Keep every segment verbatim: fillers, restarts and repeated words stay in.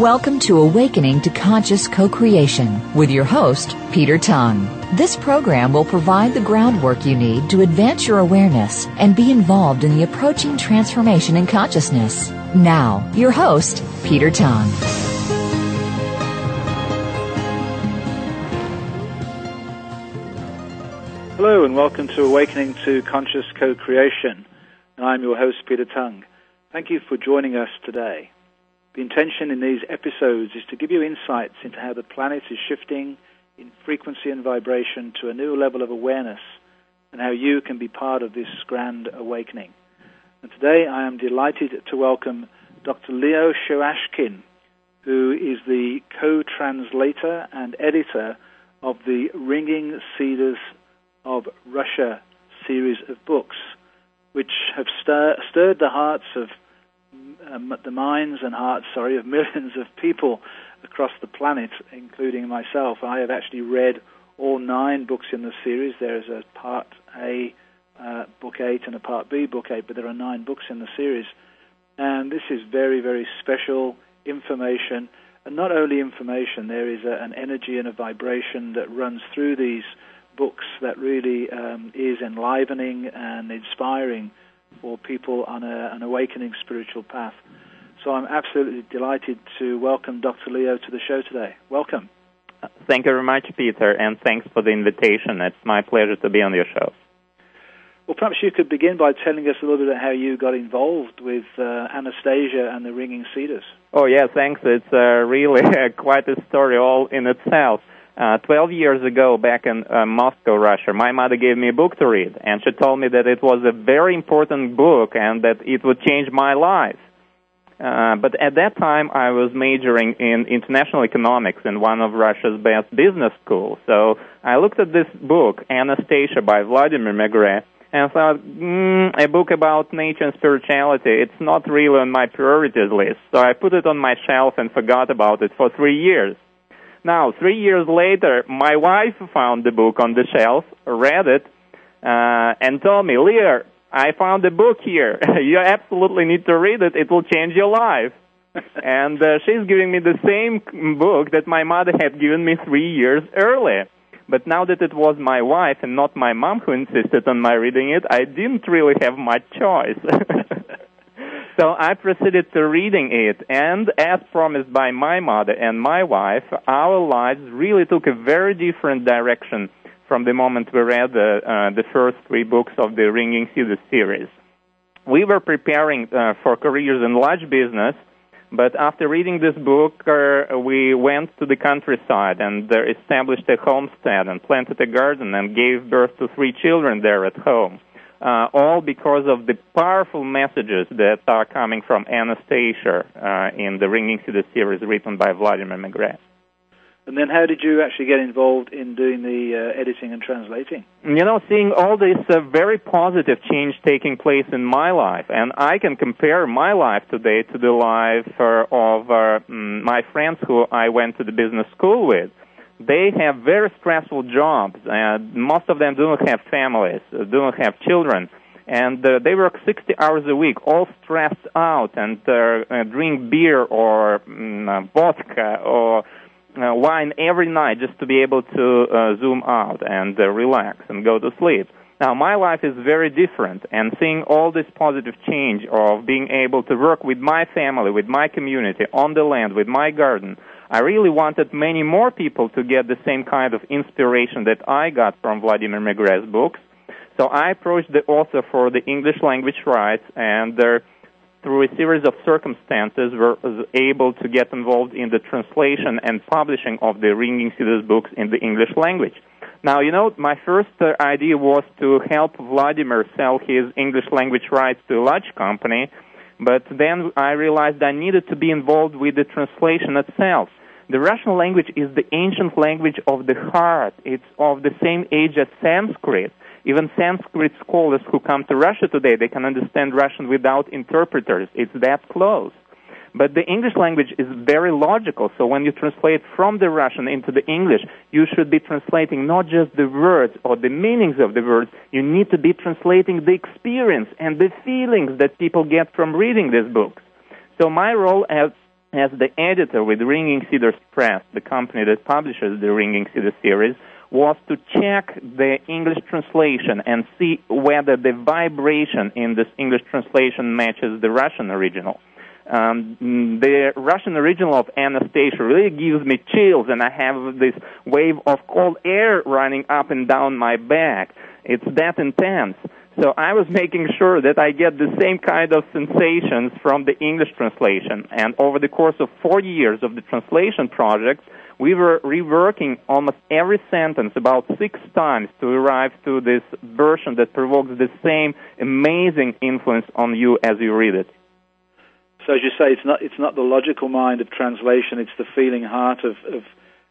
Welcome to Awakening to Conscious Co-Creation with your host, Peter Tung. This program will provide the groundwork you need to advance your awareness and be involved in the approaching transformation in consciousness. Now, your host, Peter Tung. Hello and welcome to Awakening to Conscious Co-Creation. And I'm your host, Peter Tung. Thank you for joining us today. The intention in these episodes is to give you insights into how the planet is shifting in frequency and vibration to a new level of awareness and how you can be part of this grand awakening. And today I am delighted to welcome Doctor Leo Sharashkin, who is the co-translator and editor of the Ringing Cedars of Russia series of books, which have stir- stirred the hearts of Um, the minds and hearts, sorry, of millions of people across the planet, including myself. I have actually read all nine books in the series. There is a Part A, uh, Book eight, and a Part B, Book eight, but there are nine books in the series. And this is very, very special information. And not only information, there is a, an energy and a vibration that runs through these books that really um, is enlivening and inspiring for people on a, an awakening spiritual path. So I'm absolutely delighted to welcome Doctor Leo to the show today. Welcome. Thank you very much, Peter, and thanks for the invitation. It's my pleasure to be on your show. Well, perhaps you could begin by telling us a little bit about how you got involved with uh, Anastasia and the Ringing Cedars. Oh, yeah, thanks. It's uh, really quite a story all in itself. Uh, Twelve years ago, back in uh, Moscow, Russia, my mother gave me a book to read, and she told me that it was a very important book and that it would change my life. Uh, but at that time, I was majoring in international economics in one of Russia's best business schools. So I looked at this book, Anastasia by Vladimir Megre, and thought, mm, a book about nature and spirituality, it's not really on my priorities list. So I put it on my shelf and forgot about it for three years. Now, three years later, my wife found the book on the shelf, read it, uh, and told me, Leo, I found a book here. You absolutely need to read it. It will change your life. and uh, she's giving me the same book that my mother had given me three years earlier. But now that it was my wife and not my mom who insisted on my reading it, I didn't really have much choice. So I proceeded to reading it, and as promised by my mother and my wife, our lives really took a very different direction from the moment we read the, uh, the first three books of the Ringing Cedars series. We were preparing uh, for careers in large business, but after reading this book, uh, we went to the countryside and uh, established a homestead and planted a garden and gave birth to three children there at home. Uh, all because of the powerful messages that are coming from Anastasia uh, in the Ringing Cedars series written by Vladimir Megre. And then how did you actually get involved in doing the uh, editing and translating? You know, seeing all this uh, very positive change taking place in my life, and I can compare my life today to the life uh, of uh, my friends who I went to the business school with. They have very stressful jobs, and most of them do not have families, do not have children, and uh, they work sixty hours a week, all stressed out, and uh, drink beer or um, vodka or uh, wine every night just to be able to uh, zoom out and uh, relax and go to sleep. Now, my life is very different, and seeing all this positive change of being able to work with my family, with my community, on the land, with my garden, I really wanted many more people to get the same kind of inspiration that I got from Vladimir Megre's books. So I approached the author for the English language rights, and uh, through a series of circumstances was able to get involved in the translation and publishing of the Ringing Cedars books in the English language. Now, you know, my first uh, idea was to help Vladimir sell his English language rights to a large company, but then I realized I needed to be involved with the translation itself. The Russian language is the ancient language of the heart. It's of the same age as Sanskrit. Even Sanskrit scholars who come to Russia today, they can understand Russian without interpreters. It's that close. But the English language is very logical, so when you translate from the Russian into the English, you should be translating not just the words or the meanings of the words, you need to be translating the experience and the feelings that people get from reading these books. So my role as, as the editor with Ringing Cedars Press, the company that publishes the Ringing Cedars series, was to check the English translation and see whether the vibration in this English translation matches the Russian original. Um, the Russian original of Anastasia really gives me chills, and I have this wave of cold air running up and down my back. It's that intense. So I was making sure that I get the same kind of sensations from the English translation. And over the course of four years of the translation project, we were reworking almost every sentence about six times to arrive to this version that provokes the same amazing influence on you as you read it. So as you say, it's not it's not the logical mind of translation, it's the feeling heart of, of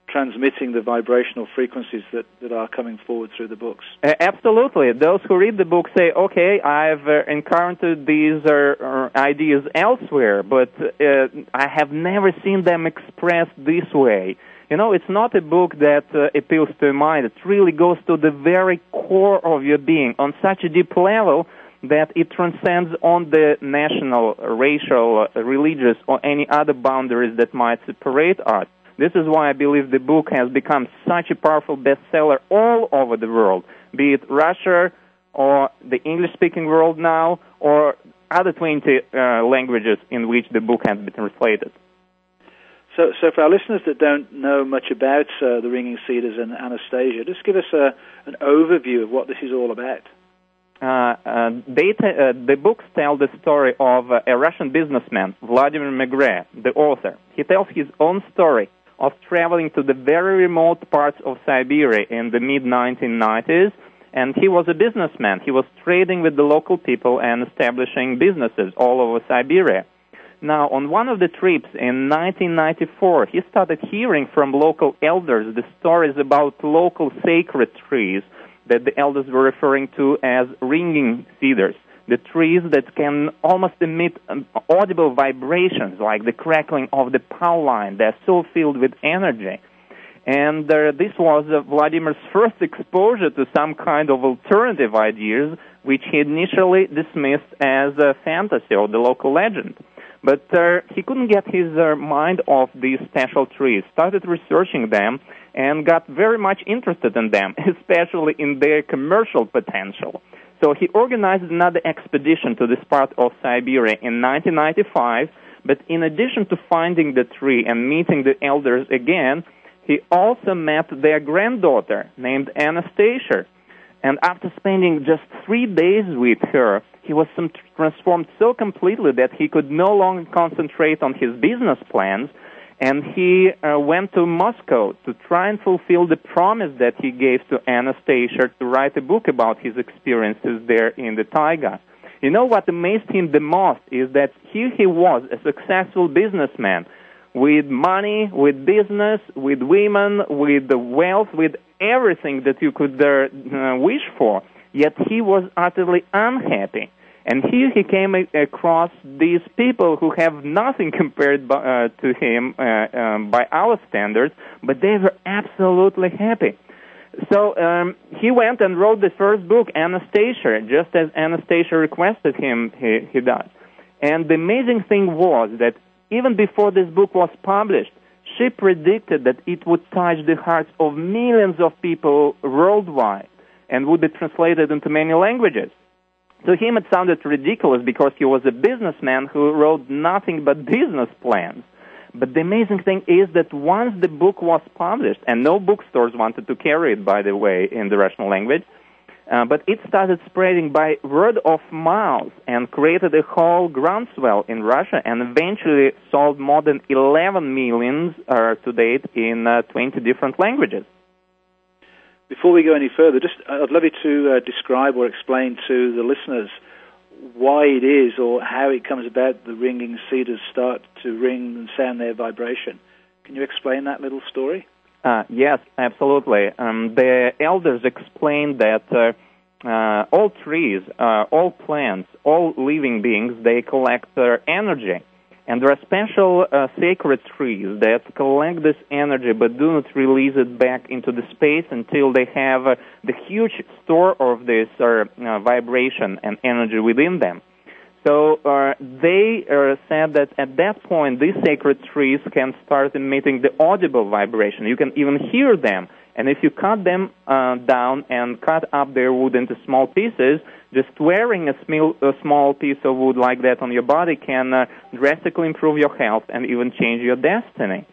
transmitting the vibrational frequencies that, that are coming forward through the books. Uh, absolutely. Those who read the book say, okay, I've uh, encountered these uh, ideas elsewhere, but uh, I have never seen them expressed this way. You know, it's not a book that uh, appeals to your mind. It really goes to the very core of your being on such a deep level that it transcends on the national, racial, religious, or any other boundaries that might separate us. This is why I believe the book has become such a powerful bestseller all over the world, be it Russia or the English-speaking world now or other twenty uh, languages in which the book has been translated. So, so for our listeners that don't know much about uh, The Ringing Cedars and Anastasia, just give us a, an overview of what this is all about. Uh, uh, data, uh, the books tell the story of uh, a Russian businessman, Vladimir Megre, the author. He tells his own story of traveling to the very remote parts of Siberia in the mid nineteen nineties, and he was a businessman. He was trading with the local people and establishing businesses all over Siberia. Now, on one of the trips in nineteen ninety-four, he started hearing from local elders the stories about local sacred trees that the elders were referring to as ringing cedars, the trees that can almost emit audible vibrations like the crackling of the power line. They're so filled with energy. And uh, this was uh, Vladimir's first exposure to some kind of alternative ideas, which he initially dismissed as a fantasy or the local legend. But uh, he couldn't get his uh, mind off these special trees, started researching them, and got very much interested in them, especially in their commercial potential. So he organized another expedition to this part of Siberia in nineteen ninety-five, but in addition to finding the tree and meeting the elders again, he also met their granddaughter named Anastasia. And after spending just three days with her, he was transformed so completely that he could no longer concentrate on his business plans, and he uh, went to Moscow to try and fulfill the promise that he gave to Anastasia to write a book about his experiences there in the taiga. You know what amazed him the most is that here he was, a successful businessman, with money, with business, with women, with the wealth, with everything that you could uh, wish for, yet he was utterly unhappy. And here he came across these people who have nothing compared by, uh, to him uh, um, by our standards, but they were absolutely happy. So um, he went and wrote the first book, Anastasia, just as Anastasia requested him, he, he does. And the amazing thing was that even before this book was published, she predicted that it would touch the hearts of millions of people worldwide and would be translated into many languages. To him, it sounded ridiculous because he was a businessman who wrote nothing but business plans. But the amazing thing is that once the book was published, and no bookstores wanted to carry it, by the way, in the Russian language, Uh, but it started spreading by word of mouth and created a whole groundswell in Russia and eventually sold more than eleven million uh, to date in uh, twenty different languages. Before we go any further, just I'd love you to uh, describe or explain to the listeners why it is or how it comes about the ringing cedars start to ring and sound their vibration. Can you explain that little story? Uh, yes, absolutely. Um, the elders explained that uh, uh, all trees, uh, all plants, all living beings, they collect uh, energy. And there are special uh, sacred trees that collect this energy but do not release it back into the space until they have uh, the huge store of this uh, uh, vibration and energy within them. So uh, they uh, said that at that point, these sacred trees can start emitting the audible vibration. You can even hear them. And if you cut them uh, down and cut up their wood into small pieces, just wearing a, smil- a small piece of wood like that on your body can uh, drastically improve your health and even change your destiny.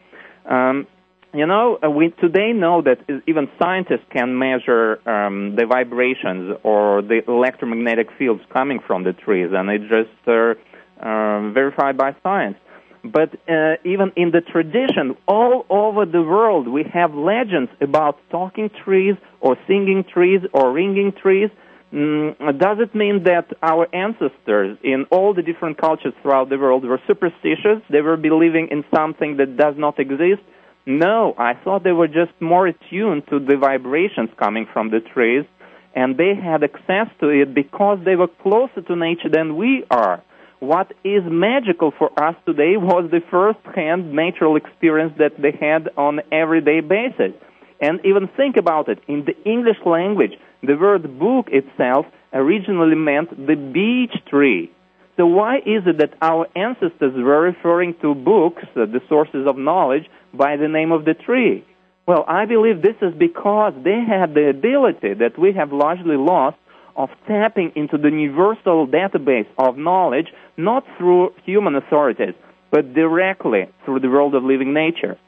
Um, you know, we today know that even scientists can measure um, the vibrations or the electromagnetic fields coming from the trees, and it's just uh, uh, verified by science. But uh, even in the tradition, all over the world, we have legends about talking trees or singing trees or ringing trees. Mm, does it mean that our ancestors in all the different cultures throughout the world were superstitious? They were believing in something that does not exist? No, I thought they were just more attuned to the vibrations coming from the trees, and they had access to it because they were closer to nature than we are. What is magical for us today was the first-hand natural experience that they had on an everyday basis. And even think about it, in the English language, the word book itself originally meant the beech tree. So why is it that our ancestors were referring to books, the sources of knowledge, by the name of the tree? Well, I believe this is because they had the ability that we have largely lost of tapping into the universal database of knowledge, not through human authorities, but directly through the world of living nature.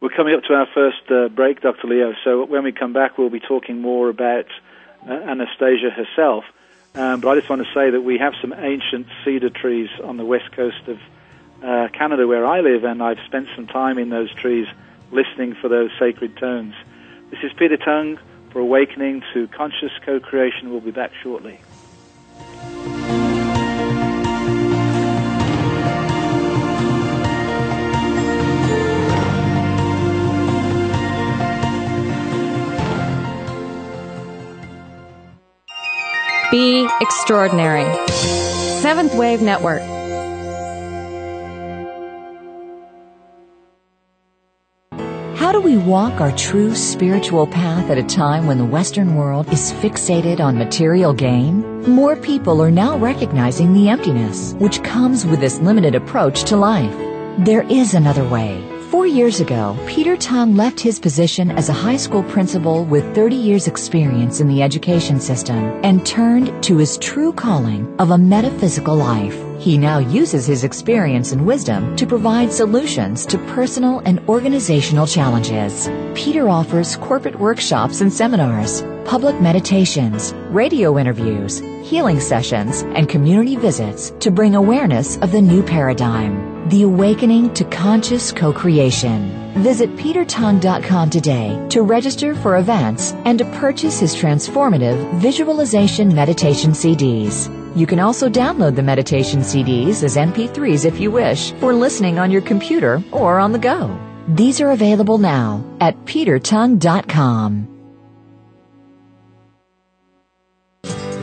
We're coming up to our first uh, break, Doctor Leo, so when we come back we'll be talking more about uh, Anastasia herself. Um, but I just want to say that we have some ancient cedar trees on the west coast of uh, Canada where I live, and I've spent some time in those trees listening for those sacred tones. This is Peter Tung for Awakening to Conscious Co-Creation. We'll be back shortly. Be extraordinary. Seventh Wave Network. How do we walk our true spiritual path at a time when the Western world is fixated on material gain? More people are now recognizing the emptiness which comes with this limited approach to life. There is another way. Four years ago, Peter Tung left his position as a high school principal with thirty years experience in the education system and turned to his true calling of a metaphysical life. He now uses his experience and wisdom to provide solutions to personal and organizational challenges. Peter offers corporate workshops and seminars, public meditations, radio interviews, healing sessions, and community visits to bring awareness of the new paradigm. The Awakening to Conscious Co-Creation. Visit peter tung dot com today to register for events and to purchase his transformative visualization meditation C Ds. You can also download the meditation C Ds as M P threes if you wish for listening on your computer or on the go. These are available now at peter tung dot com.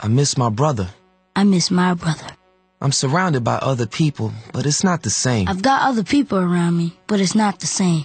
I miss my brother. I miss my brother. I'm surrounded by other people, but it's not the same. I've got other people around me, but it's not the same.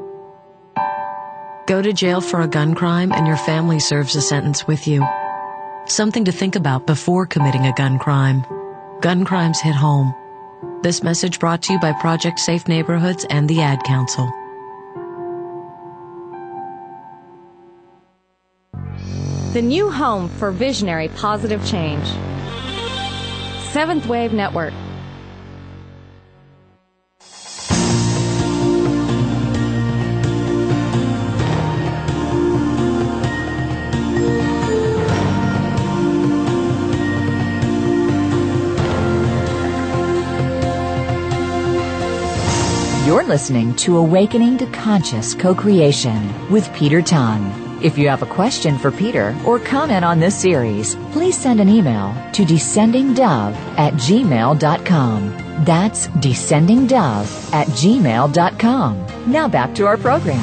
Go to jail for a gun crime and your family serves a sentence with you. Something to think about before committing a gun crime. Gun crimes hit home. This message brought to you by Project Safe Neighborhoods and the Ad Council. The new home for visionary positive change. Seventh Wave Network. You're listening to Awakening to Conscious Co-Creation with Peter Tung. If you have a question for Peter or comment on this series, please send an email to descending dove at gmail dot com. That's descending dove at gmail dot com. Now back to our program.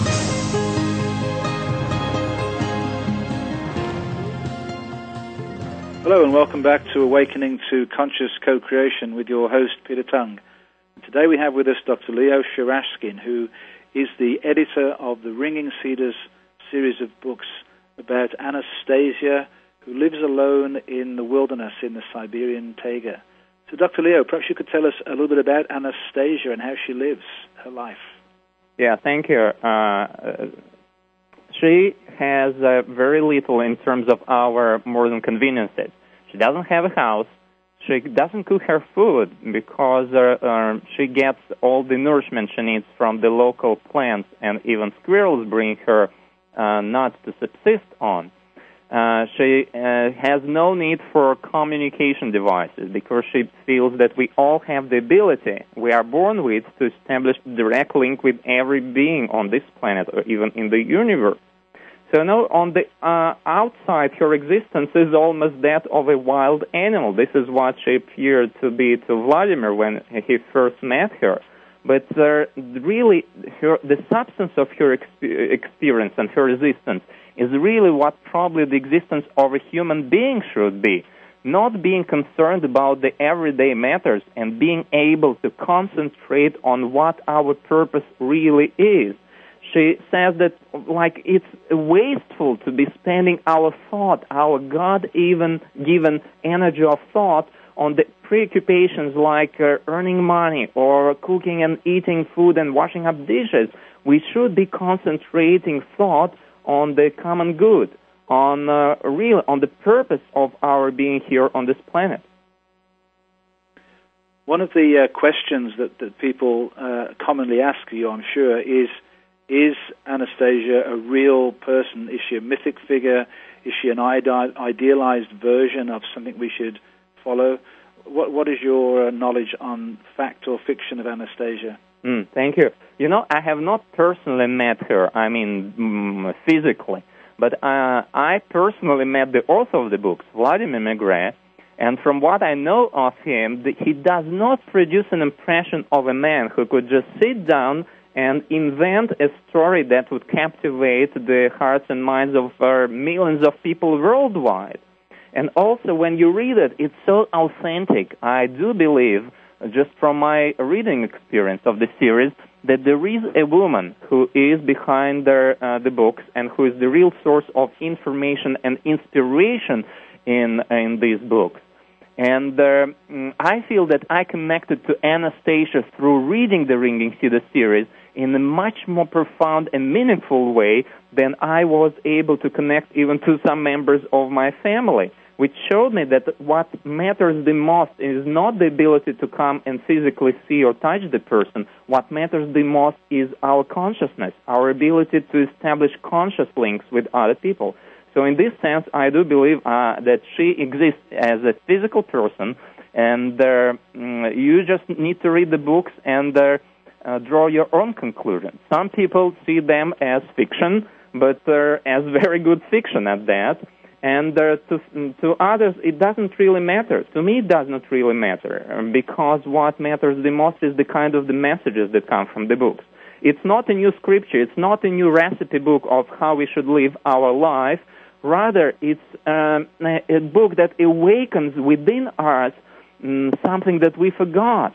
Hello and welcome back to Awakening to Conscious Co-Creation with your host, Peter Tung. Today we have with us Doctor Leonid Sharashkin, who is the editor of the Ringing Cedars series of books about Anastasia, who lives alone in the wilderness in the Siberian taiga. So, Doctor Leo, perhaps you could tell us a little bit about Anastasia and how she lives her life. Yeah, thank you. Uh, she has uh, very little in terms of our modern conveniences. She doesn't have a house. She doesn't cook her food because uh, uh, she gets all the nourishment she needs from the local plants, and even squirrels bring her uh, nuts to subsist on. Uh, she uh, has no need for communication devices because she feels that we all have the ability we are born with to establish a direct link with every being on this planet or even in the universe. So now, on the uh, outside, her existence is almost that of a wild animal. This is what she appeared to be to Vladimir when he first met her. But uh, really, her, the substance of her exp- experience and her existence is really what probably the existence of a human being should be, not being concerned about the everyday matters and being able to concentrate on what our purpose really is. She says that, like, it's wasteful to be spending our thought, our God-given energy of thought on the preoccupations like uh, earning money or cooking and eating food and washing up dishes. We should be concentrating thought on the common good, on uh, real, on the purpose of our being here on this planet. One of the uh, questions that, that people uh, commonly ask you, I'm sure, is, is Anastasia a real person? Is she a mythic figure? Is she an idealized version of something we should follow? What What is your knowledge on fact or fiction of Anastasia? Mm, thank you. You know, I have not personally met her, I mean, mm, physically. But uh, I personally met the author of the books, Vladimir Megre, and from what I know of him, he does not produce an impression of a man who could just sit down and invent a story that would captivate the hearts and minds of uh, millions of people worldwide. And also, when you read it, it's so authentic. I do believe, just from my reading experience of the series, that there is a woman who is behind the, uh, the books and who is the real source of information and inspiration in, in these books. And uh, I feel that I connected to Anastasia through reading the Ringing Cedars series in a much more profound and meaningful way than I was able to connect even to some members of my family, which showed me that what matters the most is not the ability to come and physically see or touch the person. What matters the most is our consciousness, our ability to establish conscious links with other people. So in this sense, I do believe uh, that she exists as a physical person, and uh, you just need to read the books and uh, uh, draw your own conclusions. Some people see them as fiction, but uh, as very good fiction at that. And uh, to, to others, it doesn't really matter. To me, it does not really matter, because what matters the most is the kind of the messages that come from the books. It's not a new scripture. It's not a new recipe book of how we should live our life. Rather, it's um, a book that awakens within us um, something that we forgot.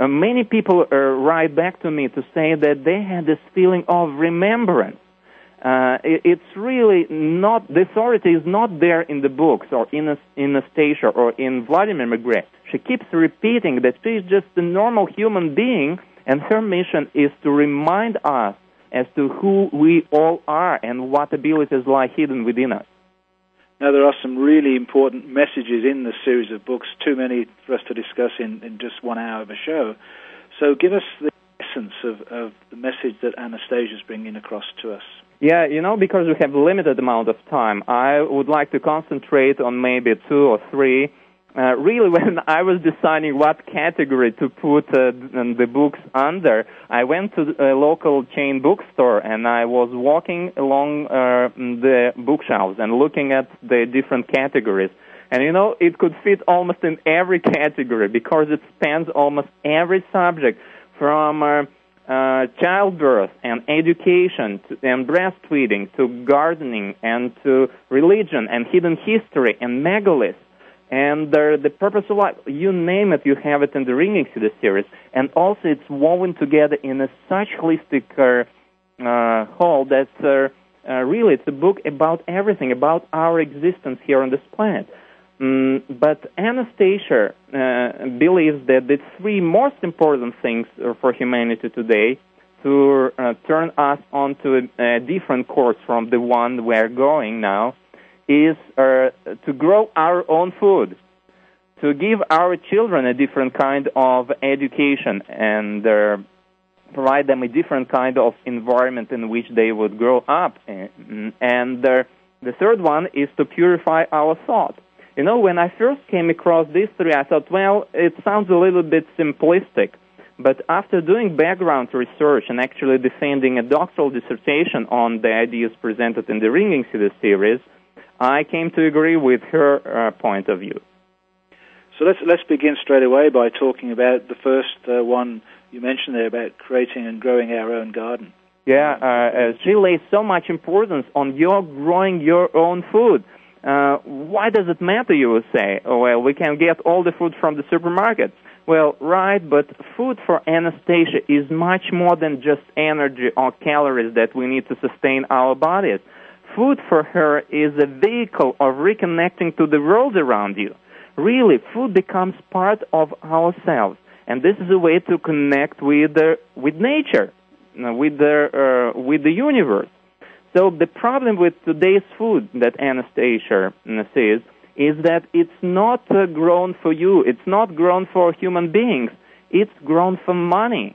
Uh, many people uh, write back to me to say that they had this feeling of remembrance. Uh, it, it's really not, the authority is not there in the books or in Anastasia or in Vladimir Megre. She keeps repeating that she is just a normal human being, and her mission is to remind us as to who we all are and what abilities lie hidden within us. Now, there are some really important messages in the series of books, too many for us to discuss in, in just one hour of a show. So give us the essence of, of the message that Anastasia is bringing across to us. Yeah, you know, because we have a limited amount of time, I would like to concentrate on maybe two or three. Uh, really, when I was deciding what category to put uh, the books under, I went to a local chain bookstore, and I was walking along uh, the bookshelves and looking at the different categories. And, you know, it could fit almost in every category, because it spans almost every subject, from uh, uh, childbirth and education to, and breastfeeding, to gardening and to religion and hidden history and megaliths. And the, the purpose of life, you name it, you have it in the Ringing Cedars series. And also it's woven together in a such holistic uh, uh, whole that uh, uh, really it's a book about everything, about our existence here on this planet. Um, but Anastasia uh, believes that the three most important things for humanity today to uh, turn us onto a, a different course from the one we're going now is uh, to grow our own food, to give our children a different kind of education and uh, provide them a different kind of environment in which they would grow up. And uh, the third one is to purify our thought. You know, when I first came across these three, I thought, well, it sounds a little bit simplistic. But after doing background research and actually defending a doctoral dissertation on the ideas presented in the Ringing Cedars series, I came to agree with her uh, point of view. So let's let's begin straight away by talking about the first uh, one you mentioned there about creating and growing our own garden. Yeah, uh, uh, she lays so much importance on your growing your own food. Uh, why does it matter, you would say? Oh, well, we can get all the food from the supermarket. Well, right, but food for Anastasia is much more than just energy or calories that we need to sustain our bodies. Food for her is a vehicle of reconnecting to the world around you. Really, food becomes part of ourselves, and this is a way to connect with the, with nature, with the uh, with the universe. So the problem with today's food that Anastasia says is that it's not uh, grown for you. It's not grown for human beings. It's grown for money.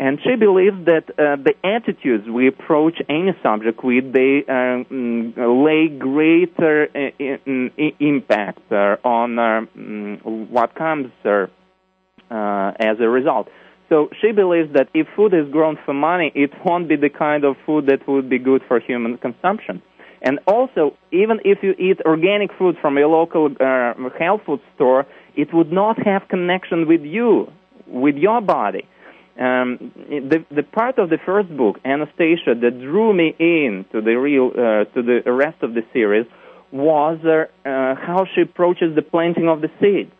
And she believes that uh, the attitudes we approach any subject with, they uh, lay greater uh, impact uh, on uh, what comes uh, uh, as a result. So she believes that if food is grown for money, it won't be the kind of food that would be good for human consumption. And also, even if you eat organic food from a local uh, health food store, it would not have connection with you, with your body. Um, the, the part of the first book, Anastasia, that drew me in to the real uh, to the rest of the series was uh, uh, how she approaches the planting of the seed.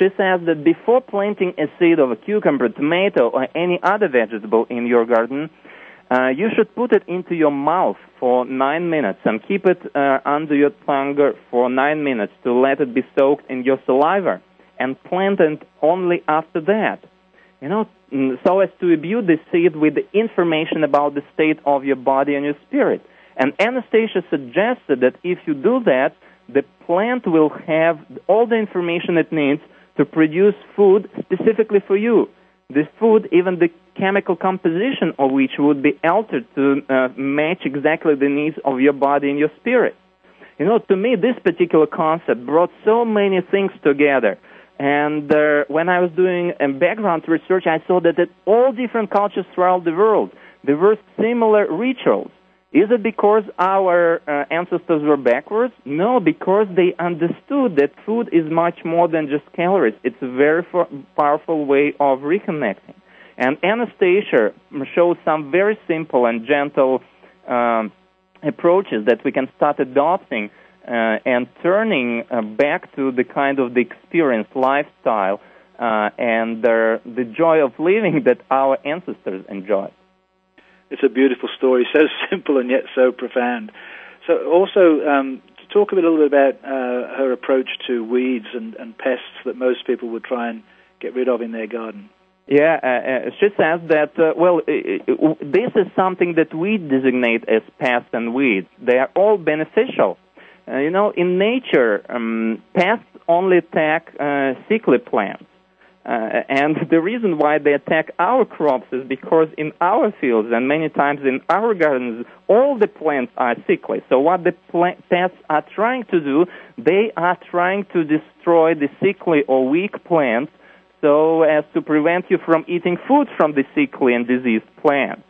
She says that before planting a seed of a cucumber, tomato, or any other vegetable in your garden, uh, you should put it into your mouth for nine minutes and keep it uh, under your tongue for nine minutes to let it be soaked in your saliva, and plant it only after that. You know, so as to imbue the seed with the information about the state of your body and your spirit. And Anastasia suggested that if you do that, the plant will have all the information it needs to produce food specifically for you. This food, even the chemical composition of which would be altered to uh, match exactly the needs of your body and your spirit. You know, to me, this particular concept brought so many things together. And uh, when I was doing um, background research, I saw that at all different cultures throughout the world, there were similar rituals. Is it because our uh, ancestors were backwards? No, because they understood that food is much more than just calories. It's a very for- powerful way of reconnecting. And Anastasia shows some very simple and gentle um, approaches that we can start adopting uh, and turning uh, back to the kind of the experience, lifestyle, uh, and uh, the joy of living that our ancestors enjoyed. It's a beautiful story, so simple and yet so profound. So also, um, to talk a little bit about uh, her approach to weeds and, and pests that most people would try and get rid of in their garden. Yeah, uh, uh, she says that, uh, well, uh, this is something that we designate as pests and weeds. They are all beneficial. Uh, you know, in nature, um, pests only attack uh, sickly plants. Uh, and the reason why they attack our crops is because in our fields and many times in our gardens, all the plants are sickly. So what the plant pests are trying to do, they are trying to destroy the sickly or weak plants so as to prevent you from eating food from the sickly and diseased plants.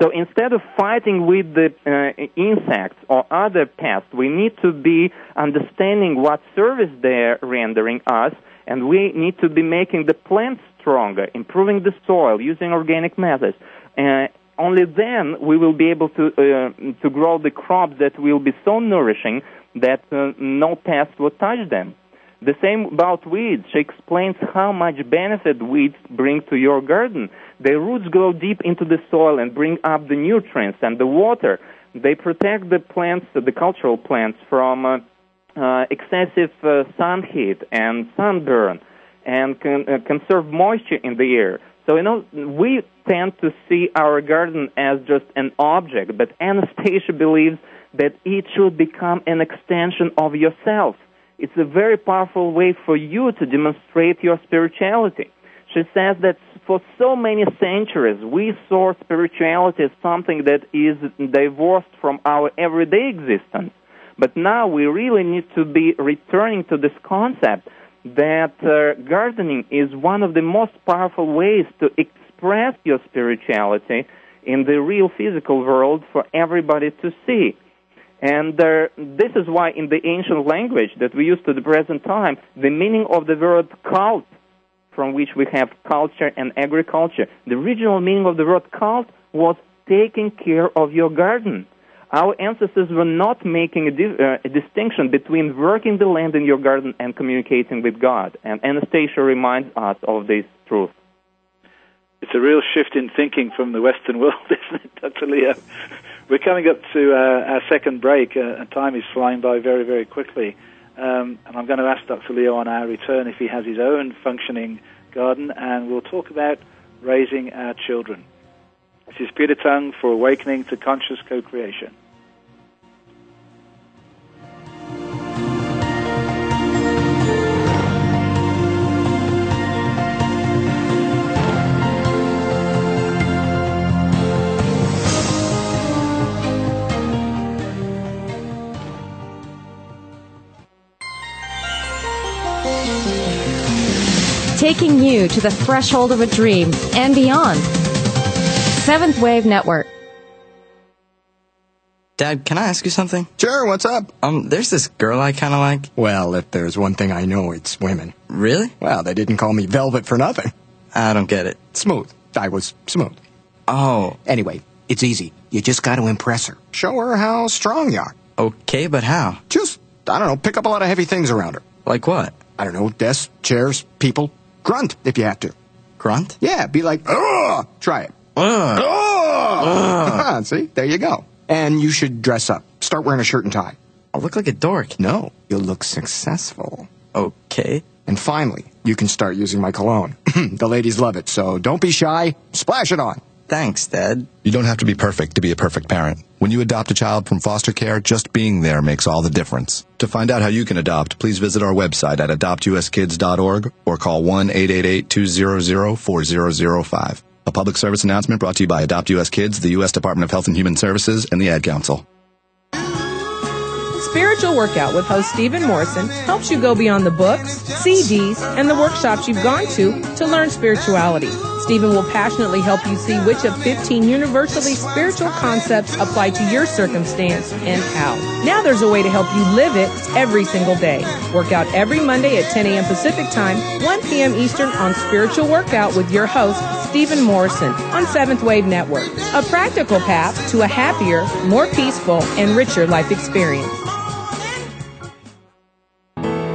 So instead of fighting with the uh, insects or other pests, we need to be understanding what service they're rendering us, and we need to be making the plants stronger, improving the soil, using organic methods. Uh, only then we will be able to uh, to grow the crops that will be so nourishing that uh, no pests will touch them. The same about weeds. She explains how much benefit weeds bring to your garden. Their roots go deep into the soil and bring up the nutrients and the water. They protect the plants, the cultural plants, from uh, Uh, excessive uh, sun heat and sunburn, and can uh, conserve moisture in the air. So, you know, we tend to see our garden as just an object, but Anastasia believes that it should become an extension of yourself. It's a very powerful way for you to demonstrate your spirituality. She says that for so many centuries we saw spirituality as something that is divorced from our everyday existence. But now we really need to be returning to this concept that uh, gardening is one of the most powerful ways to express your spirituality in the real physical world for everybody to see. And uh, this is why in the ancient language that we use to the present time, the meaning of the word cult, from which we have culture and agriculture, the original meaning of the word cult was taking care of your garden. Our ancestors were not making a, di- uh, a distinction between working the land in your garden and communicating with God. And Anastasia reminds us of this truth. It's a real shift in thinking from the Western world, isn't it, Doctor Leo? We're coming up to uh, our second break, uh, and time is flying by very, very quickly. Um, and I'm going to ask Doctor Leo on our return if he has his own functioning garden, and we'll talk about raising our children. This is Peter Tung for Awakening to Conscious Co-Creation. Taking you to the threshold of a dream and beyond. Seventh Wave Network. Dad, can I ask you something? Sure, what's up? Um, there's this girl I kind of like. Well, if there's one thing I know, it's women. Really? Well, they didn't call me Velvet for nothing. I don't get it. Smooth. I was smooth. Oh. Anyway, it's easy. You just got to impress her. Show her how strong you are. Okay, but how? Just, I don't know, pick up a lot of heavy things around her. Like what? I don't know, desks, chairs, people. Grunt, if you have to. Grunt? Yeah, be like, ugh! Try it. Ugh. Ugh. Ugh. See, there you go. And you should dress up. Start wearing a shirt and tie. I'll look like a dork. No, you'll look successful. Okay. And finally, you can start using my cologne. The ladies love it, so don't be shy. Splash it on. Thanks, Dad. You don't have to be perfect to be a perfect parent. When you adopt a child from foster care, just being there makes all the difference. To find out how you can adopt, please visit our website at adopt u s kids dot org or call one eight eight eight two zero zero four zero zero five. A public service announcement brought to you by Adopt U S Kids, the U S Department of Health and Human Services, and the Ad Council. Spiritual Workout with host Stephen Morrison helps you go beyond the books, C Ds, and the workshops you've gone to to learn spirituality. Stephen will passionately help you see which of fifteen universally spiritual concepts apply to your circumstance and how. Now there's a way to help you live it every single day. Work out every Monday at ten a.m. Pacific Time, one p.m. Eastern on Spiritual Workout with your host, Stephen Morrison, on Seventh Wave Network. A practical path to a happier, more peaceful, and richer life experience.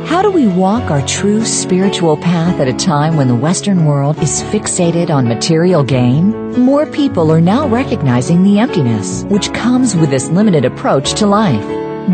How do we walk our true spiritual path at a time when the Western world is fixated on material gain? More people are now recognizing the emptiness which comes with this limited approach to life.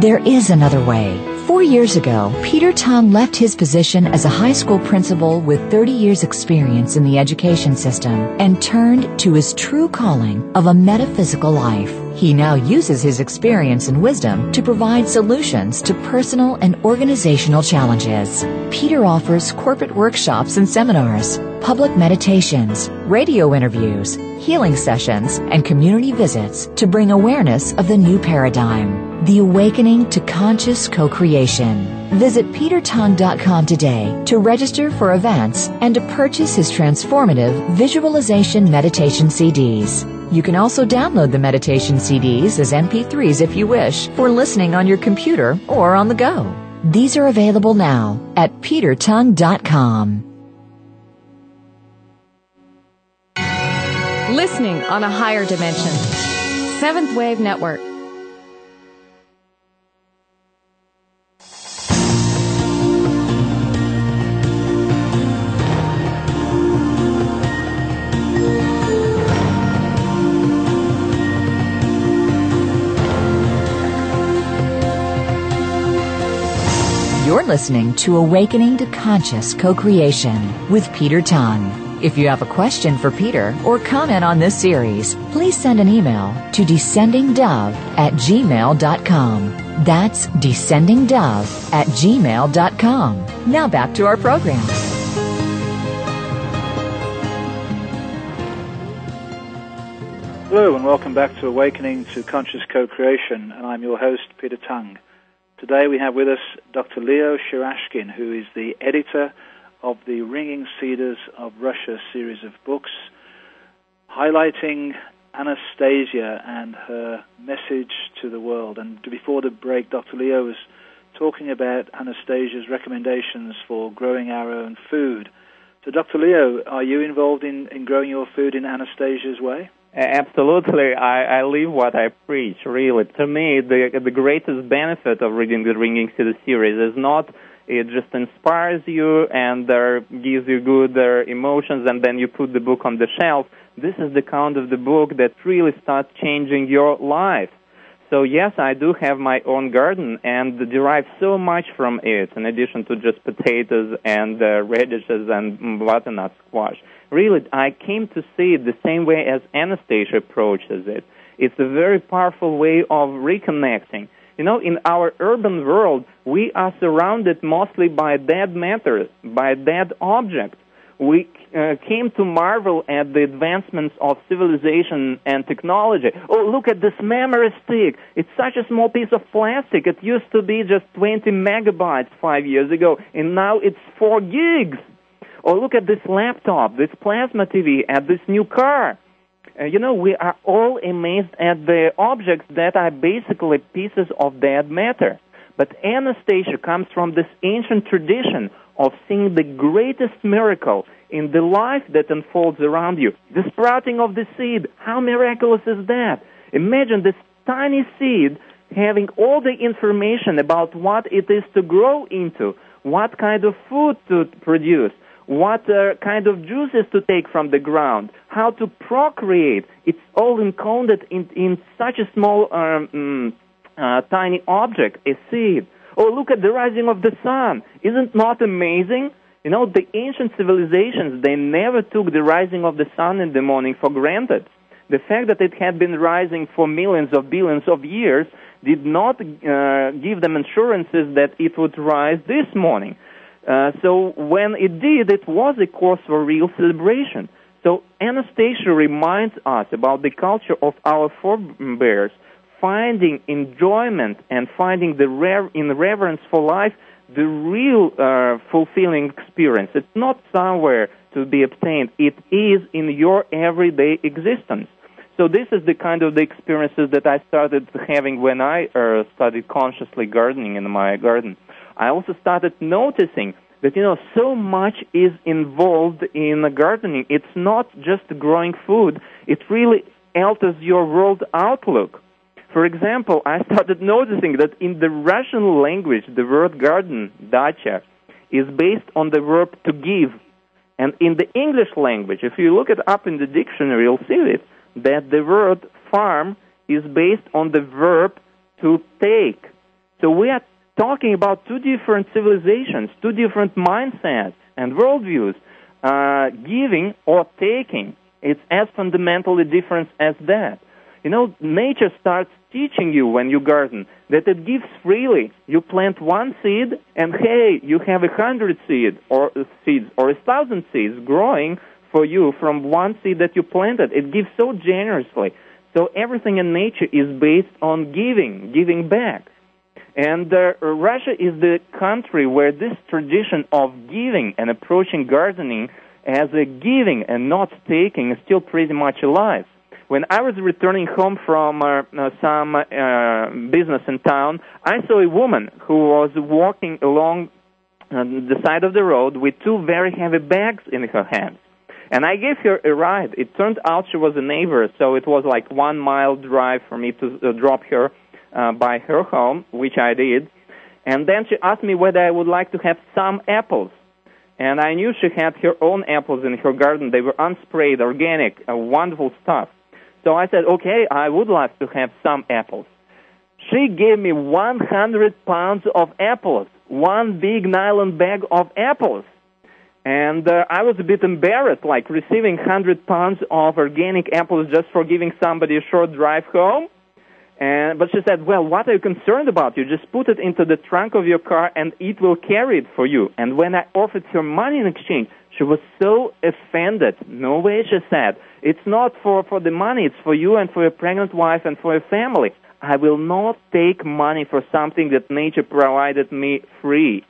There is another way. Four years ago, Peter Tung left his position as a high school principal with thirty years experience in the education system and turned to his true calling of a metaphysical life. He now uses his experience and wisdom to provide solutions to personal and organizational challenges. Peter offers corporate workshops and seminars, public meditations, radio interviews, healing sessions, and community visits to bring awareness of the new paradigm. The Awakening to Conscious Co-Creation. Visit peter tung dot com today to register for events and to purchase his transformative visualization meditation C Ds. You can also download the meditation C Ds as M P threes if you wish for listening on your computer or on the go. These are available now at peter tung dot com. Listening on a higher dimension. Seventh Wave Network. You're listening to Awakening to Conscious Co-Creation with Peter Tung. If you have a question for Peter or comment on this series, please send an email to descending dove at gmail dot com. That's descending dove at gmail dot com. Now back to our program. Hello and welcome back to Awakening to Conscious Co-Creation, and I'm your host, Peter Tung. Today we have with us Doctor Leonid Sharashkin, who is the editor of the Ringing Cedars of Russia series of books, highlighting Anastasia and her message to the world. And before the break, Doctor Leonid was talking about Anastasia's recommendations for growing our own food. So, Doctor Leonid, are you involved in, in growing your food in Anastasia's way? Absolutely. I, I live what I preach, really. To me, the the greatest benefit of reading the Ringing Cedars series is not it just inspires you and uh, gives you good uh, emotions, and then you put the book on the shelf. This is the kind of the book that really starts changing your life. So, yes, I do have my own garden and derive so much from it, in addition to just potatoes and uh, radishes and butternut squash. Really, I came to see it the same way as Anastasia approaches it. It's a very powerful way of reconnecting. You know, in our urban world, we are surrounded mostly by dead matter, by dead objects. We uh, came to marvel at the advancements of civilization and technology. Oh, look at this memory stick. It's such a small piece of plastic. It used to be just twenty megabytes five years ago, and now it's four gigs. Or look at this laptop, this plasma T V, at this new car. Uh, you know, we are all amazed at the objects that are basically pieces of dead matter. But Anastasia comes from this ancient tradition of seeing the greatest miracle in the life that unfolds around you. The sprouting of the seed, how miraculous is that? Imagine this tiny seed having all the information about what it is to grow into, what kind of food to produce, what uh, kind of juices to take from the ground, how to procreate. It's all encoded in, in such a small, um, uh, tiny object, a seed. Oh, look at the rising of the sun. Isn't it not amazing? You know, the ancient civilizations, they never took the rising of the sun in the morning for granted. The fact that it had been rising for millions of billions of years did not uh, give them assurances that it would rise this morning. Uh, so when it did, it was a cause for real celebration. So Anastasia reminds us about the culture of our forebears, finding enjoyment and finding the rev- in reverence for life the real uh, fulfilling experience. It's not somewhere to be obtained. It is in your everyday existence. So this is the kind of the experiences that I started having when I uh, started consciously gardening in my garden. I also started noticing that, you know, so much is involved in gardening. It's not just growing food. It really alters your world outlook. For example, I started noticing that in the Russian language, the word garden, dacha, is based on the verb to give. And in the English language, if you look it up in the dictionary, you'll see it, that the word farm is based on the verb to take. So we are talking about two different civilizations, two different mindsets and worldviews, uh, giving or taking. It's as fundamentally different as that. You know, nature starts teaching you when you garden that it gives freely. You plant one seed and, hey, you have a hundred seed or seeds or a thousand seeds growing for you from one seed that you planted. It gives so generously. So everything in nature is based on giving, giving back. And uh, Russia is the country where this tradition of giving and approaching gardening as a giving and not taking is still pretty much alive. When I was returning home from uh, some uh, business in town, I saw a woman who was walking along the side of the road with two very heavy bags in her hands. And I gave her a ride. It turned out she was a neighbor, so it was like one mile drive for me to uh, drop her uh, by her home, which I did. And then she asked me whether I would like to have some apples. And I knew she had her own apples in her garden. They were unsprayed, organic, uh, wonderful stuff. So I said, okay, I would like to have some apples. She gave me one hundred pounds of apples, one big nylon bag of apples. And uh, I was a bit embarrassed, like receiving one hundred pounds of organic apples just for giving somebody a short drive home. And, but she said, well, what are you concerned about? You just put it into the trunk of your car and it will carry it for you. And when I offered her money in exchange, she was so offended. No way, she said. It's not for, for the money. It's for you and for your pregnant wife and for your family. I will not take money for something that nature provided me free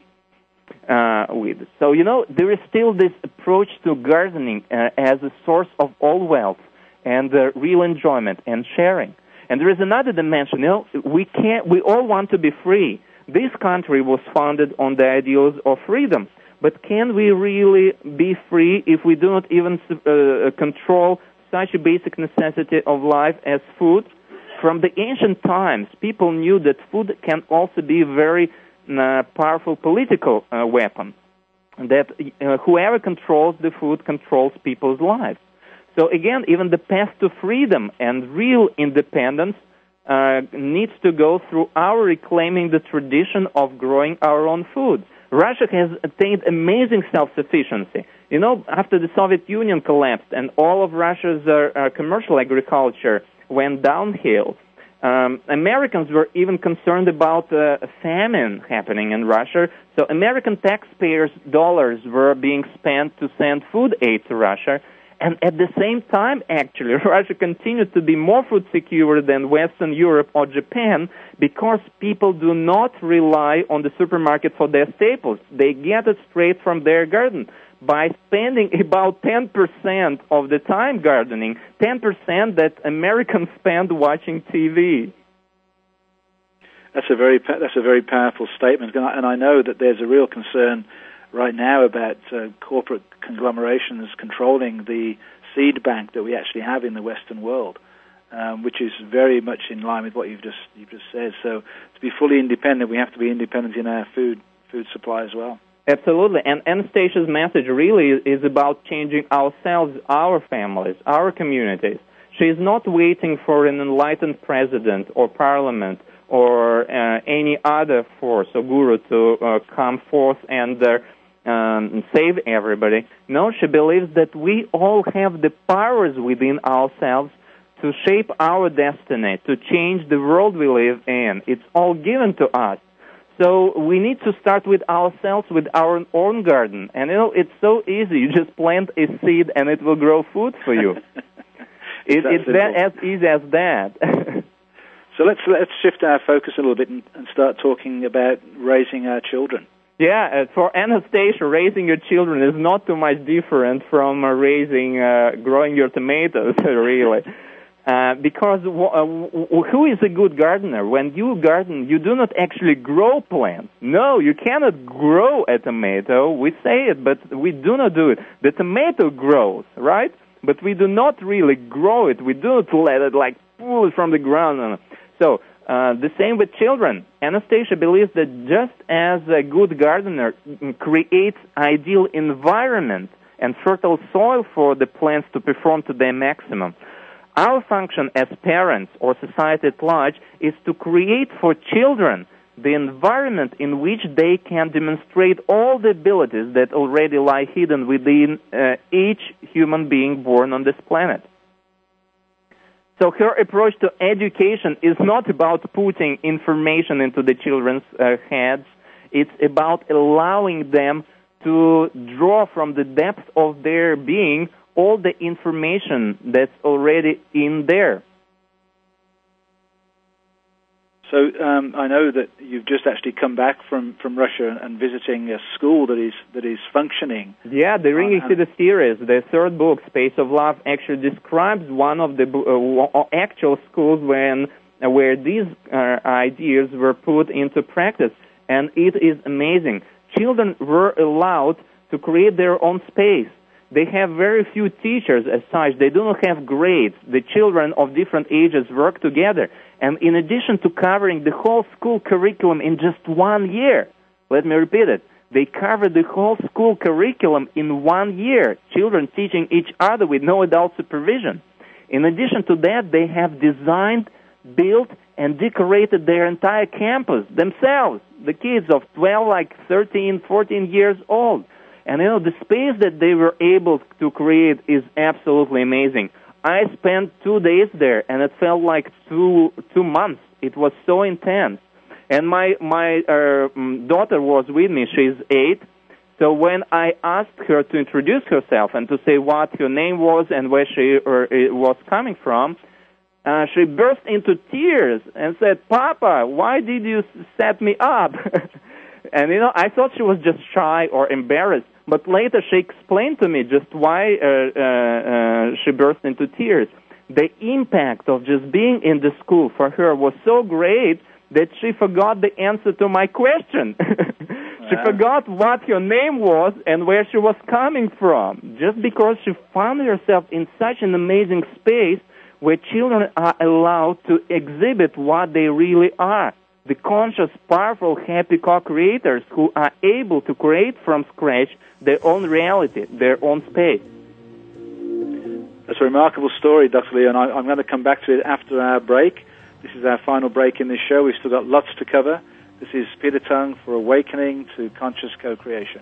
uh, with. So, you know, there is still this approach to gardening uh, as a source of all wealth and uh, real enjoyment and sharing. And there is another dimension. You know, we can't, we all want to be free. This country was founded on the ideals of freedom. But can we really be free if we do not even uh, control such a basic necessity of life as food? From the ancient times, people knew that food can also be a very uh, powerful political uh, weapon, that uh, whoever controls the food controls people's lives. So again, even the path to freedom and real independence uh, needs to go through our reclaiming the tradition of growing our own food. Russia has attained amazing self-sufficiency. You know, after the Soviet Union collapsed and all of Russia's uh, commercial agriculture went downhill, um, Americans were even concerned about uh, famine happening in Russia. So American taxpayers' dollars were being spent to send food aid to Russia. And at the same time, actually, Russia continued to be more food secure than Western Europe or Japan because people do not rely on the supermarket for their staples. They get it straight from their garden. By spending about ten percent of the time gardening, ten percent that Americans spend watching T V. That's a very, that's a very powerful statement. And I, and I know that there's a real concern right now about uh, corporate conglomerations controlling the seed bank that we actually have in the Western world, um, which is very much in line with what you've just you've just said. So to be fully independent, we have to be independent in our food food supply as well. Absolutely, and Anastasia's message really is about changing ourselves, our families, our communities. She is not waiting for an enlightened president or parliament or uh, any other force or guru to uh, come forth and Uh, Um, save everybody. No, she believes that we all have the powers within ourselves to shape our destiny, to change the world we live in. It's all given to us. So we need to start with ourselves, with our own garden. And, you know, it's so easy. You just plant a seed and it will grow food for you. it, it's that as easy as that. So let's, let's shift our focus a little bit and, and start talking about raising our children. Yeah, for Anastasia, raising your children is not too much different from raising, uh, growing your tomatoes, really. Uh, because w- uh, w- who is a good gardener? When you garden, you do not actually grow plants. No, you cannot grow a tomato. We say it, but we do not do it. The tomato grows, right? But we do not really grow it. We do not let it, like, pull it from the ground. So... Uh, the same with children. Anastasia believes that just as a good gardener creates ideal environment and fertile soil for the plants to perform to their maximum, our function as parents or society at large is to create for children the environment in which they can demonstrate all the abilities that already lie hidden within uh, each human being born on this planet. So her approach to education is not about putting information into the children's uh, heads. It's about allowing them to draw from the depth of their being all the information that's already in there. So um, I know that you've just actually come back from, from Russia and visiting a school that is that is functioning. Yeah, the Ringing Cedars series, the third book, Space of Love, actually describes one of the uh, actual schools when uh, where these uh, ideas were put into practice, and it is amazing. Children were allowed to create their own space. They have very few teachers as such. They do not have grades. The children of different ages work together. And in addition to covering the whole school curriculum in just one year, let me repeat it, they cover the whole school curriculum in one year, children teaching each other with no adult supervision. In addition to that, they have designed, built, and decorated their entire campus themselves, the kids of twelve, like thirteen, fourteen years old. And, you know, the space that they were able to create is absolutely amazing. I spent two days there, and it felt like two two months. It was so intense. And my, my uh, daughter was with me. She's eight. So when I asked her to introduce herself and to say what her name was and where she or it was coming from, uh, she burst into tears and said, "Papa, why did you set me up?" And, you know, I thought she was just shy or embarrassed. But later she explained to me just why uh, uh, uh, she burst into tears. The impact of just being in the school for her was so great that she forgot the answer to my question. She wow. forgot what her name was and where she was coming from, just because she found herself in such an amazing space where children are allowed to exhibit what they really are. The conscious, powerful, happy co-creators who are able to create from scratch their own reality, their own space. That's a remarkable story, Doctor Leo, and I, I'm going to come back to it after our break. This is our final break in this show. We've still got lots to cover. This is Peter Tung for Awakening to Conscious Co-Creation.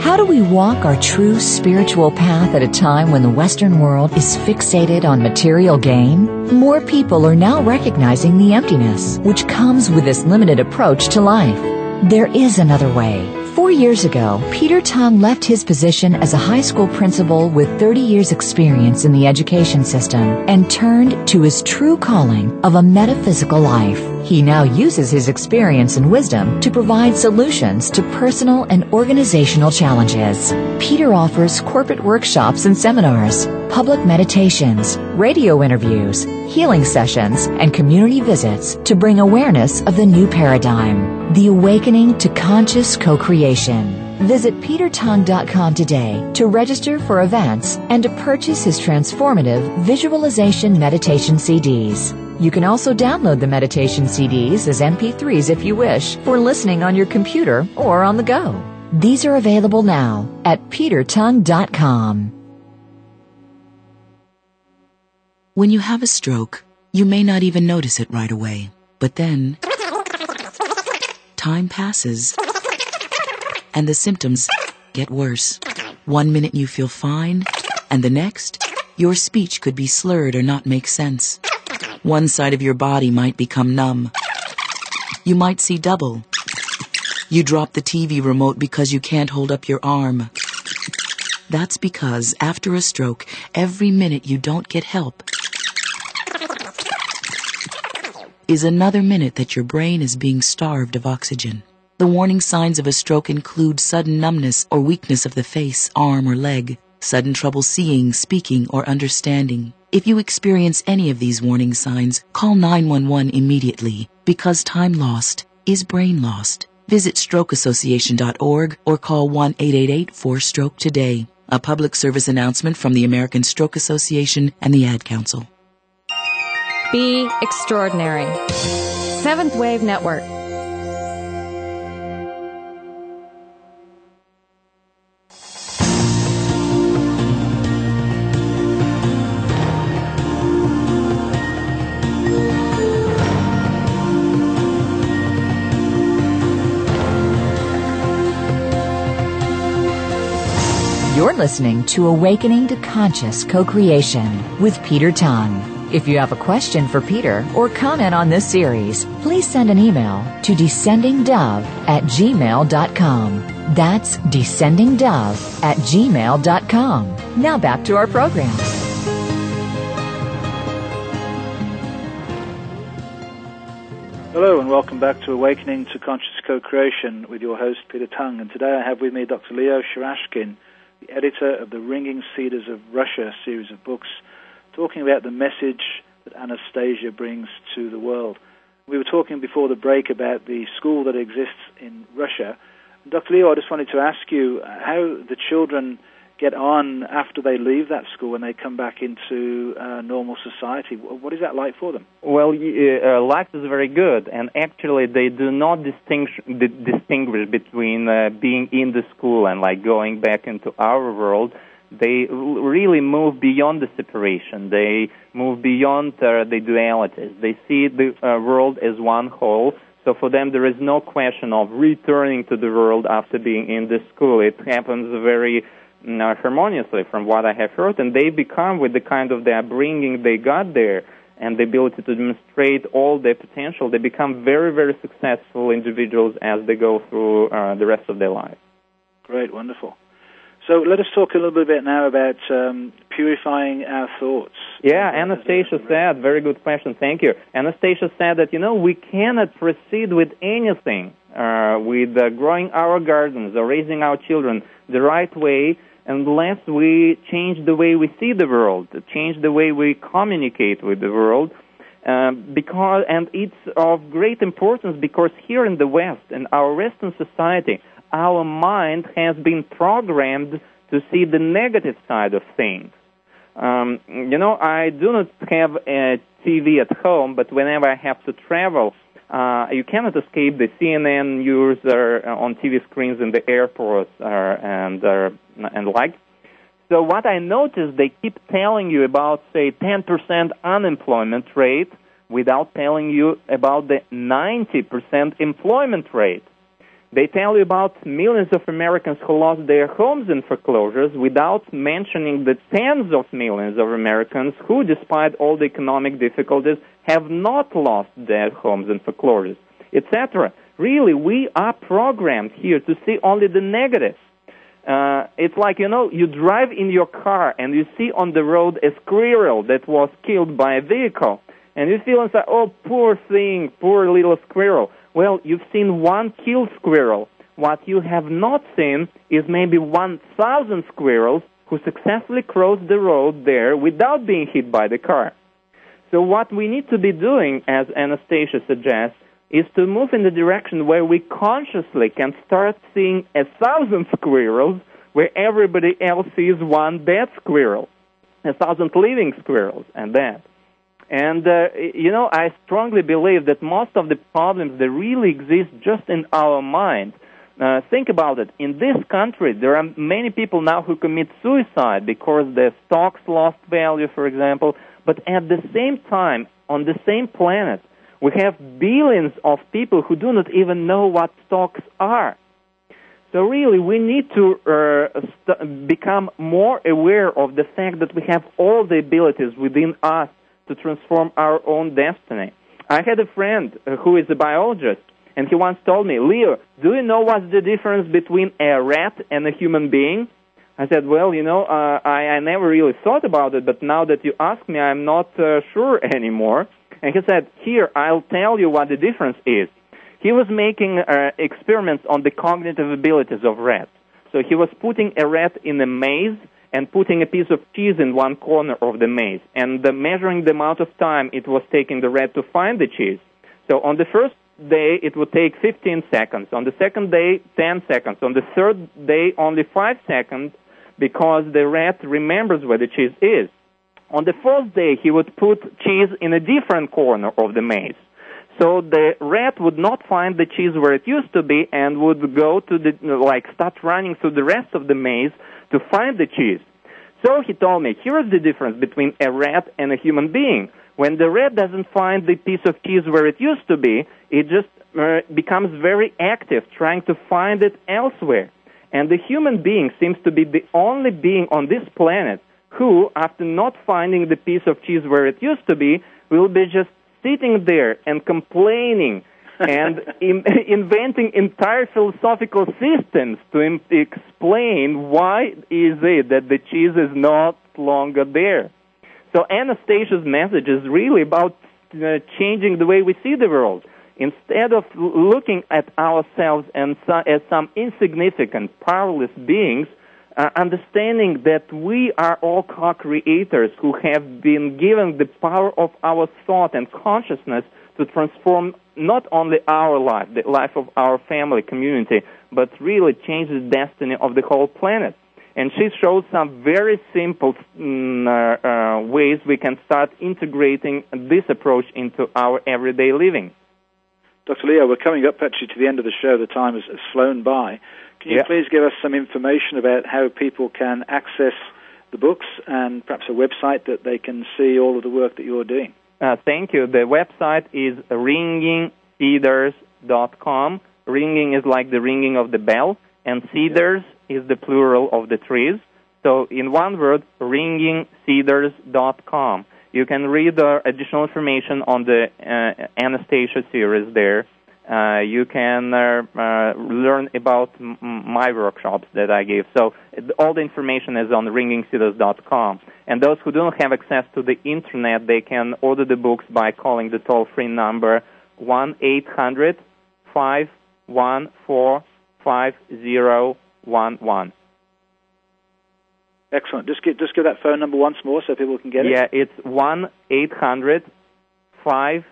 How do we walk our true spiritual path at a time when the Western world is fixated on material gain? More people are now recognizing the emptiness which comes with this limited approach to life. There is another way. Four years ago, Peter Tung left his position as a high school principal with thirty years' experience in the education system and turned to his true calling of a metaphysical life. He now uses his experience and wisdom to provide solutions to personal and organizational challenges. Peter offers corporate workshops and seminars, public meditations, radio interviews, healing sessions, and community visits to bring awareness of the new paradigm, the awakening to conscious co-creation. Visit peter tung dot com today to register for events and to purchase his transformative visualization meditation C Ds. You can also download the meditation C Ds as M P threes if you wish for listening on your computer or on the go. These are available now at peter tung dot com. When you have a stroke, you may not even notice it right away. But then, time passes, and the symptoms get worse. One minute you feel fine, and the next, your speech could be slurred or not make sense. One side of your body might become numb. You might see double. You drop the T V remote because you can't hold up your arm. That's because after a stroke, every minute you don't get help is another minute that your brain is being starved of oxygen. The warning signs of a stroke include sudden numbness or weakness of the face, arm, or leg, sudden trouble seeing, speaking, or understanding. If you experience any of these warning signs, call nine one one immediately, because time lost is brain lost. Visit stroke association dot org or call one eight eight eight four stroke today. A public service announcement from the American Stroke Association and the Ad Council. Be extraordinary. Seventh Wave Network. You're listening to Awakening to Conscious Co-Creation with Peter Tung. If you have a question for Peter or comment on this series, please send an email to descending dove at gmail dot com. That's descending dove at gmail dot com. Now back to our program. Hello and welcome back to Awakening to Conscious Co-Creation with your host Peter Tung. And today I have with me Doctor Leo Sharashkin, the editor of the Ringing Cedars of Russia series of books, talking about the message that Anastasia brings to the world. We were talking before the break about the school that exists in Russia. Doctor Leo, I just wanted to ask you how the children get on after they leave that school and they come back into uh, normal society. What is that like for them? Well, uh, life is very good, and actually they do not distinguish, distinguish between uh, being in the school and like going back into our world. They really move beyond the separation. They move beyond uh, the dualities. They see the uh, world as one whole. So for them, there is no question of returning to the world after being in the school. It happens very you know, harmoniously from what I have heard. And they become, with the kind of their upbringing they got there and the ability to demonstrate all their potential, they become very, very successful individuals as they go through uh, the rest of their life. Great, wonderful. So let us talk a little bit now about um, purifying our thoughts. Yeah, Anastasia said, very good question, thank you. Anastasia said that, you know, we cannot proceed with anything, uh, with uh, growing our gardens or raising our children the right way unless we change the way we see the world, change the way we communicate with the world. Uh, because, and it's of great importance because here in the West, in our Western society, our mind has been programmed to see the negative side of things. Um, you know, I do not have a T V at home, but whenever I have to travel, uh, you cannot escape the C N N news on T V screens in the airports uh, and, uh, and like. So what I noticed, they keep telling you about, say, ten percent unemployment rate without telling you about the ninety percent employment rate. They tell you about millions of Americans who lost their homes in foreclosures without mentioning the tens of millions of Americans who, despite all the economic difficulties, have not lost their homes in foreclosures, et cetera. Really, we are programmed here to see only the negatives. Uh, it's like, you know, you drive in your car and you see on the road a squirrel that was killed by a vehicle, and you feel inside, oh, poor thing, poor little squirrel. Well, you've seen one killed squirrel. What you have not seen is maybe one thousand squirrels who successfully crossed the road there without being hit by the car. So what we need to be doing, as Anastasia suggests, is to move in the direction where we consciously can start seeing a thousand squirrels where everybody else sees one dead squirrel, a thousand living squirrels, and that. And, uh, you know, I strongly believe that most of the problems, they really exist just in our mind. Uh, think about it. In this country, there are many people now who commit suicide because their stocks lost value, for example. But at the same time, on the same planet, we have billions of people who do not even know what stocks are. So really, we need to uh, st- become more aware of the fact that we have all the abilities within us to transform our own destiny. I had a friend who is a biologist, and he once told me, Leo, do you know what's the difference between a rat and a human being? I said, well, you know, uh, I, I never really thought about it, but now that you ask me, I'm not uh, sure anymore. And he said, here, I'll tell you what the difference is. He was making uh, experiments on the cognitive abilities of rats. So he was putting a rat in a maze and putting a piece of cheese in one corner of the maze, and the measuring the amount of time it was taking the rat to find the cheese. So on the first day, it would take fifteen seconds. On the second day, ten seconds. On the third day, only five seconds, because the rat remembers where the cheese is. On the fourth day, he would put cheese in a different corner of the maze. So the rat would not find the cheese where it used to be and would go to the, like, start running through the rest of the maze to find the cheese. So he told me, here's the difference between a rat and a human being. When the rat doesn't find the piece of cheese where it used to be, it just uh, becomes very active, trying to find it elsewhere. And the human being seems to be the only being on this planet who, after not finding the piece of cheese where it used to be, will be just sitting there and complaining and in, inventing entire philosophical systems to im- explain why is it that the cheese is not longer there. So Anastasia's message is really about uh, changing the way we see the world. Instead of l- looking at ourselves and so- as some insignificant, powerless beings, Uh, understanding that we are all co-creators who have been given the power of our thought and consciousness to transform not only our life, the life of our family, community, but really change the destiny of the whole planet. And she shows some very simple um, uh, ways we can start integrating this approach into our everyday living. Doctor Leo, we're coming up actually to the end of the show. The time has, has flown by. Can you yeah. please give us some information about how people can access the books and perhaps a website that they can see all of the work that you're doing? Uh, thank you. The website is ringing cedars dot com. Ringing is like the ringing of the bell, and cedars yeah. is the plural of the trees. So in one word, ringing cedars dot com. You can read uh, additional information on the uh, Anastasia series there. Uh, you can uh, uh, learn about m- my workshops that I give. So all the information is on ringing cedars dot com. And those who don't have access to the Internet, they can order the books by calling the toll-free number one eight hundred, five one four, five zero one one. Excellent. Just give, just give that phone number once more so people can get it. Yeah, it's one eight hundred, five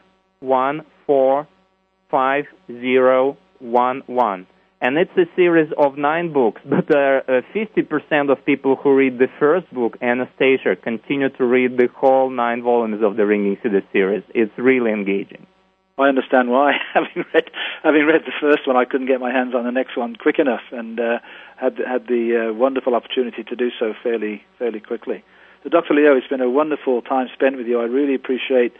one four, five zero one one. And it's a series of nine books, but uh, fifty percent of people who read the first book, Anastasia, continue to read the whole nine volumes of the Ringing Cedars series. It's really engaging. I understand why. having read having read the first one, I couldn't get my hands on the next one quick enough, and uh, had had the uh, wonderful opportunity to do so fairly fairly quickly. So, Doctor Leo, it's been a wonderful time spent with you. I really appreciate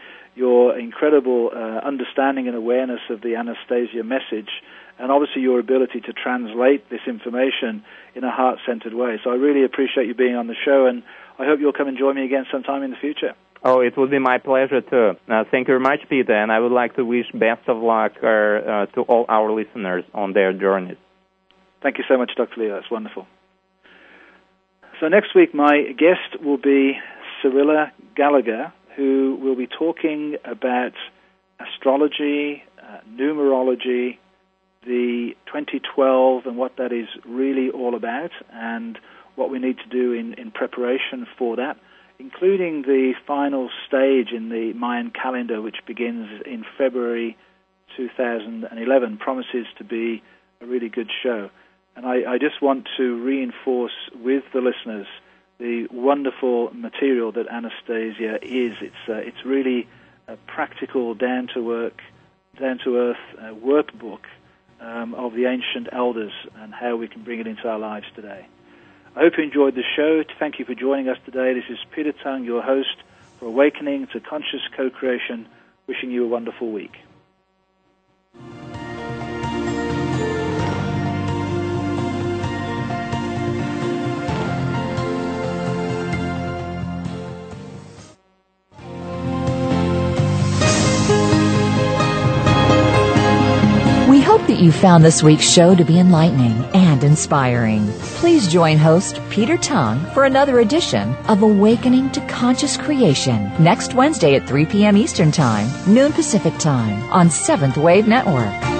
your incredible uh, understanding and awareness of the Anastasia message, and obviously your ability to translate this information in a heart-centered way. So I really appreciate you being on the show, and I hope you'll come and join me again sometime in the future. Oh, it will be my pleasure, too. Uh, thank you very much, Peter, and I would like to wish best of luck uh, uh, to all our listeners on their journeys. Thank you so much, Doctor Leo. That's wonderful. So next week, my guest will be Cirilla Gallagher, who will be talking about astrology, uh, numerology, the twenty twelve, and what that is really all about, and what we need to do in, in preparation for that, including the final stage in the Mayan calendar, which begins in February two thousand eleven, promises to be a really good show. And I, I just want to reinforce with the listeners the wonderful material that Anastasia is. It's uh, it's really a practical, down to work, down to earth uh, workbook um, of the ancient elders and how we can bring it into our lives today. I hope you enjoyed the show. Thank you for joining us today. This is Peter Tung, your host for Awakening to Conscious Co-Creation, wishing you a wonderful week. That you found this week's show to be enlightening and inspiring. Please join host Peter Tung for another edition of Awakening to Conscious Creation next Wednesday at three p.m. Eastern Time, noon Pacific Time on Seventh Wave Network.